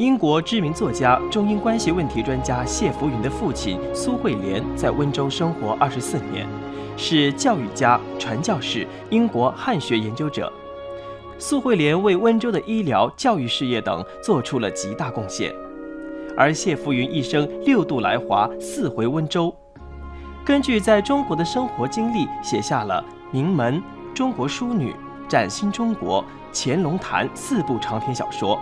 英国知名作家、中英关系问题专家谢福云的父亲苏慧莲在温州生活24年，是教育家、传教士、英国汉学研究者。苏慧莲为温州的医疗、教育事业等做出了极大贡献。而谢福云一生6度来华，4回温州，根据在中国的生活经历，写下了《名门》《中国淑女》《崭新中国》《乾隆坛》4部长篇小说。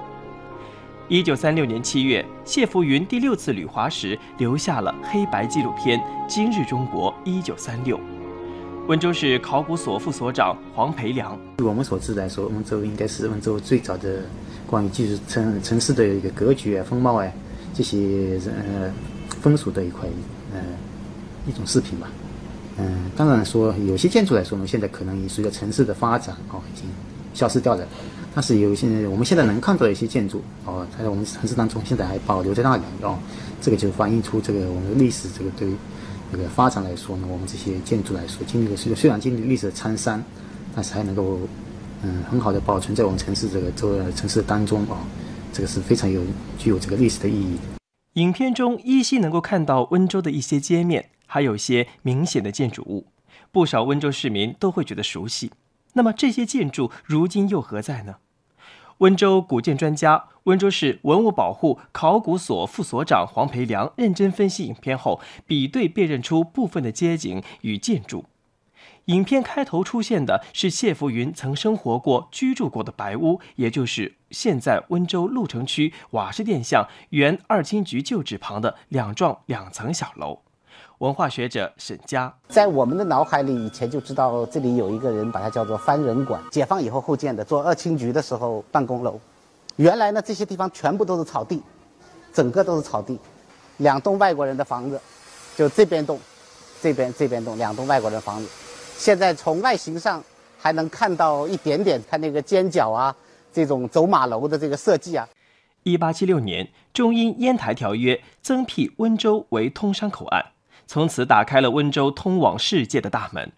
1936年7月，谢福云第6次旅华时，留下了黑白纪录片《今日中国1936》。温州市考古所副所长黄培良：据我们所知来说，温州应该是温州最早的关于技术城市的一个格局啊、风貌啊这些风俗的一块一种视频吧。当然说有些建筑来说，我们现在可能也随着城市的发展已经消失掉了。但是有一些我们现在能看到一些建筑在我们城市当中现在还保留在那里这个就反映出这个我们的历史这个对于这个发展来说呢，我们这些建筑来说经历虽然历史的沧桑，但是还能够很好的保存在我们城市这个城市当中这个是非常具有这个历史的意义的。影片中依稀能够看到温州的一些街面，还有些明显的建筑物，不少温州市民都会觉得熟悉。那么这些建筑如今又何在呢？温州古建专家、温州市文物保护考古所副所长黄培良认真分析影片后，比对辨认出部分的街景与建筑。影片开头出现的是谢福云曾生活过、居住过的白屋，也就是现在温州鹿城区瓦市店巷原二轻局旧址旁的2幢2层小楼。文化学者沈佳：在我们的脑海里，以前就知道这里有一个人把它叫做番人馆，解放以后后建的，做二轻局的时候办公楼。原来呢，这些地方全部都是草地，整个都是草地，2栋外国人的房子，就这边栋，这边栋，2栋外国人的房子。现在从外形上还能看到一点点它那个尖角啊，这种走马楼的这个设计啊。1876年，中英烟台条约增辟温州为通商口岸。从此打开了温州通往世界的大门。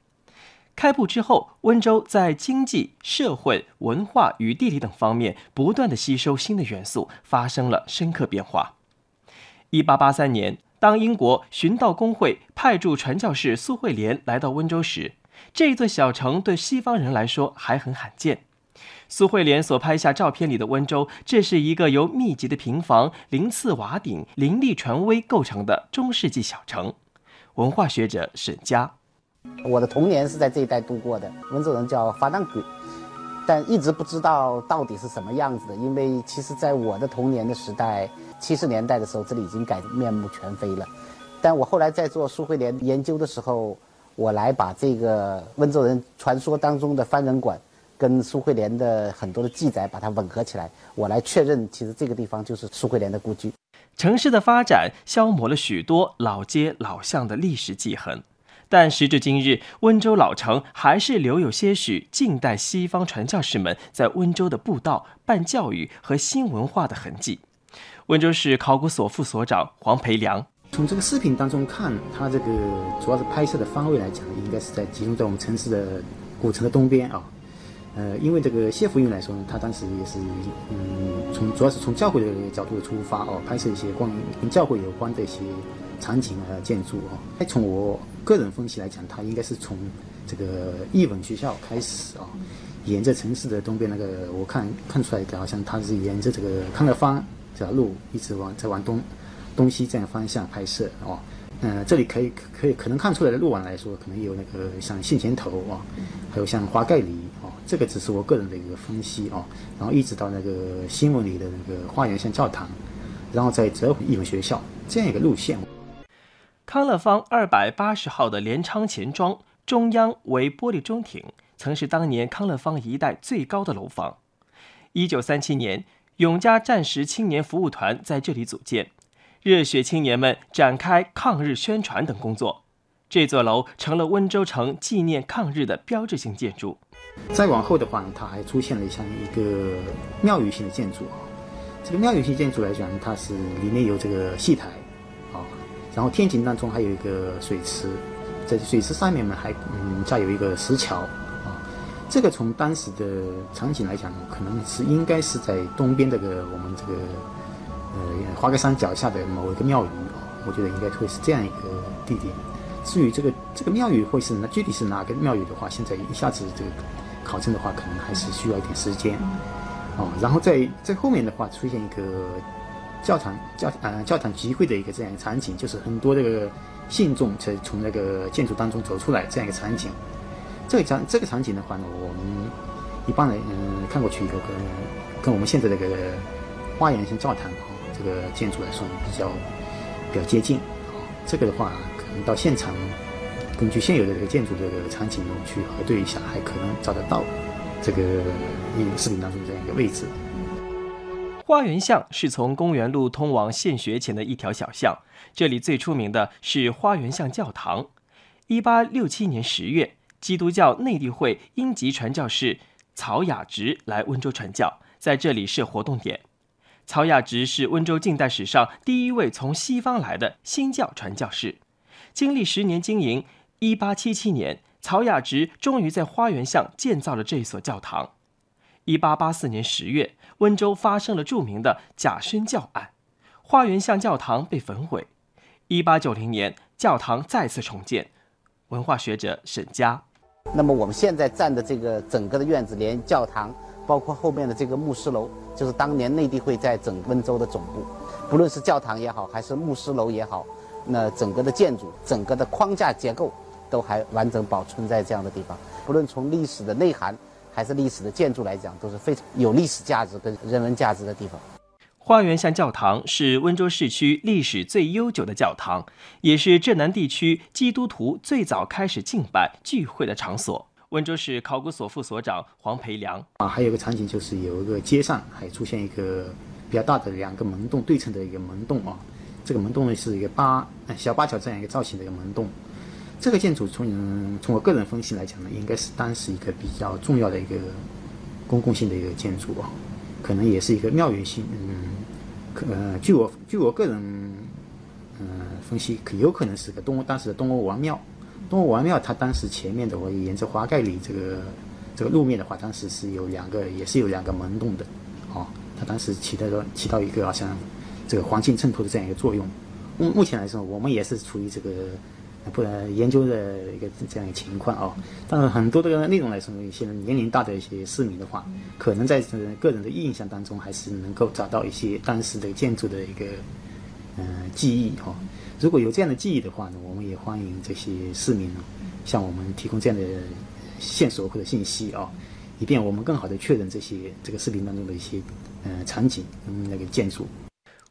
开埠之后，温州在经济、社会、文化与地理等方面不断地吸收新的元素，发生了深刻变化。1883年，当英国寻道公会派驻传教士苏慧莲来到温州时，这座小城对西方人来说还很罕见。苏慧莲所拍下照片里的温州，这是一个由密集的平房、鳞次瓦顶、林立船危构成的中世纪小城。文化学者沈佳：我的童年是在这一带度过的，温州人叫发蛋鬼，但一直不知道到底是什么样子的，因为其实在我的童年的时代，70年代的时候，这里已经改面目全非了。但我后来在做苏慧莲研究的时候，我来把这个温州人传说当中的番人馆跟苏慧莲的很多的记载把它吻合起来，我来确认其实这个地方就是苏慧莲的故居。城市的发展消磨了许多老街老巷的历史迹痕，但时至今日，温州老城还是留有些许近代西方传教士们在温州的布道、办教育和新文化的痕迹。温州市考古所副所长黄培良：从这个视频当中看，它这个主要是拍摄的方位来讲，应该是在集中在我们城市的古城的东边啊。因为这个谢福云来说呢，他当时也是主要是从教会的角度出发拍摄一些关于跟教会有关的一些场景和建筑从我个人分析来讲，他应该是从这个艺文学校开始沿着城市的东边那个，我看出来的好像他是沿着这个康乐坊这条路一直往东西这样方向拍摄这里可能看出来的路网来说，可能有那个像信前头还有像花盖里这个只是我个人的一个分析然后一直到那个新闻里的那个花园像教堂，然后再折回一本学校这样一个路线。康乐坊280号的镰仓钱庄中央为玻璃中庭，曾是当年康乐坊一带最高的楼房。1937年，永嘉战时青年服务团在这里组建。热血青年们展开抗日宣传等工作，这座楼成了温州城纪念抗日的标志性建筑。再往后的话，它还出现了像一个庙宇性的建筑这个庙宇性建筑来讲，它是里面有这个戏台然后天井当中还有一个水池，在水池上面呢还再有一个石桥这个从当时的场景来讲，可能是应该是在东边这个我们这个花岗山脚下的某一个庙宇哦，我觉得应该会是这样一个地点。至于这个庙宇会是具体是哪个庙宇的话，现在一下子这个考证的话，可能还是需要一点时间哦。然后在后面的话，出现一个教堂集会的一个这样一个场景，就是很多这个信众从那个建筑当中走出来这样一个场景。这个场景的话呢，我们一般人看过去有个跟我们现在这个花园型教堂哦这个建筑来说比较接近哦。这个的话，可能到现场根据现有的这个建筑的这个场景我们去核对一下，还可能找得到这个视频当中这样一个位置。花园巷是从公园路通往县学前的一条小巷，这里最出名的是花园巷教堂。1867年10月，基督教内地会英籍传教士曹雅直来温州传教，在这里设活动点。曹雅直是温州近代史上第一位从西方来的新教传教士。经历10年经营，1877年，曹雅直终于在花园巷建造了这所教堂。1884年10月，温州发生了著名的假宣教案，花园巷教堂被焚毁。1890年，教堂再次重建。文化学者沈佳。那么我们现在站的这个整个的院子，连教堂，包括后面的这个牧师楼，就是当年内地会在整温州的总部。不论是教堂也好，还是牧师楼也好，那整个的建筑、整个的框架结构都还完整保存在这样的地方。不论从历史的内涵还是历史的建筑来讲，都是非常有历史价值跟人文价值的地方。花园巷教堂是温州市区历史最悠久的教堂，也是浙南地区基督徒最早开始敬拜聚会的场所。温州市考古所副所长黄培良啊，还有个场景就是有一个街上还出现一个比较大的两个门洞对称的一个门洞啊，这个门洞呢是一个小八角这样一个造型的一个门洞。这个建筑从我个人分析来讲呢，应该是当时一个比较重要的一个公共性的一个建筑啊，可能也是一个庙宇性。据我个人分析，有可能是个当时的东欧王庙。东欧王庙它当时前面的话，沿着华盖里这个路面的话，当时是有两个门洞的哦。它当时起到一个好像这个环境衬托的这样一个作用。目前来说，我们也是处于这个研究的一个这样一个情况哦。但是很多的内容来说，一些年龄大的一些市民的话，可能在个人的印象当中，还是能够找到一些当时的建筑的一个记忆哦。如果有这样的记忆的话呢，我们也欢迎这些市民向我们提供这样的线索或者信息啊，以便我们更好的确认这个视频当中的一些场景那个建筑。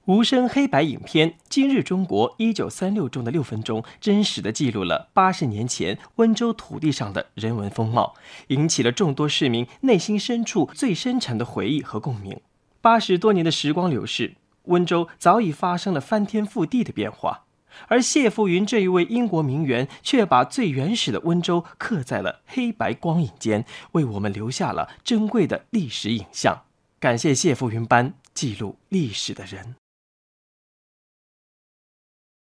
无声黑白影片《今日中国1936》中的6分钟，真实地记录了80年前温州土地上的人文风貌，引起了众多市民内心深处最深沉的回忆和共鸣。80多年的时光流逝，温州早已发生了翻天覆地的变化。而谢富云这一位英国名媛却把最原始的温州刻在了黑白光影间，为我们留下了珍贵的历史影像。感谢谢富云般记录历史的人。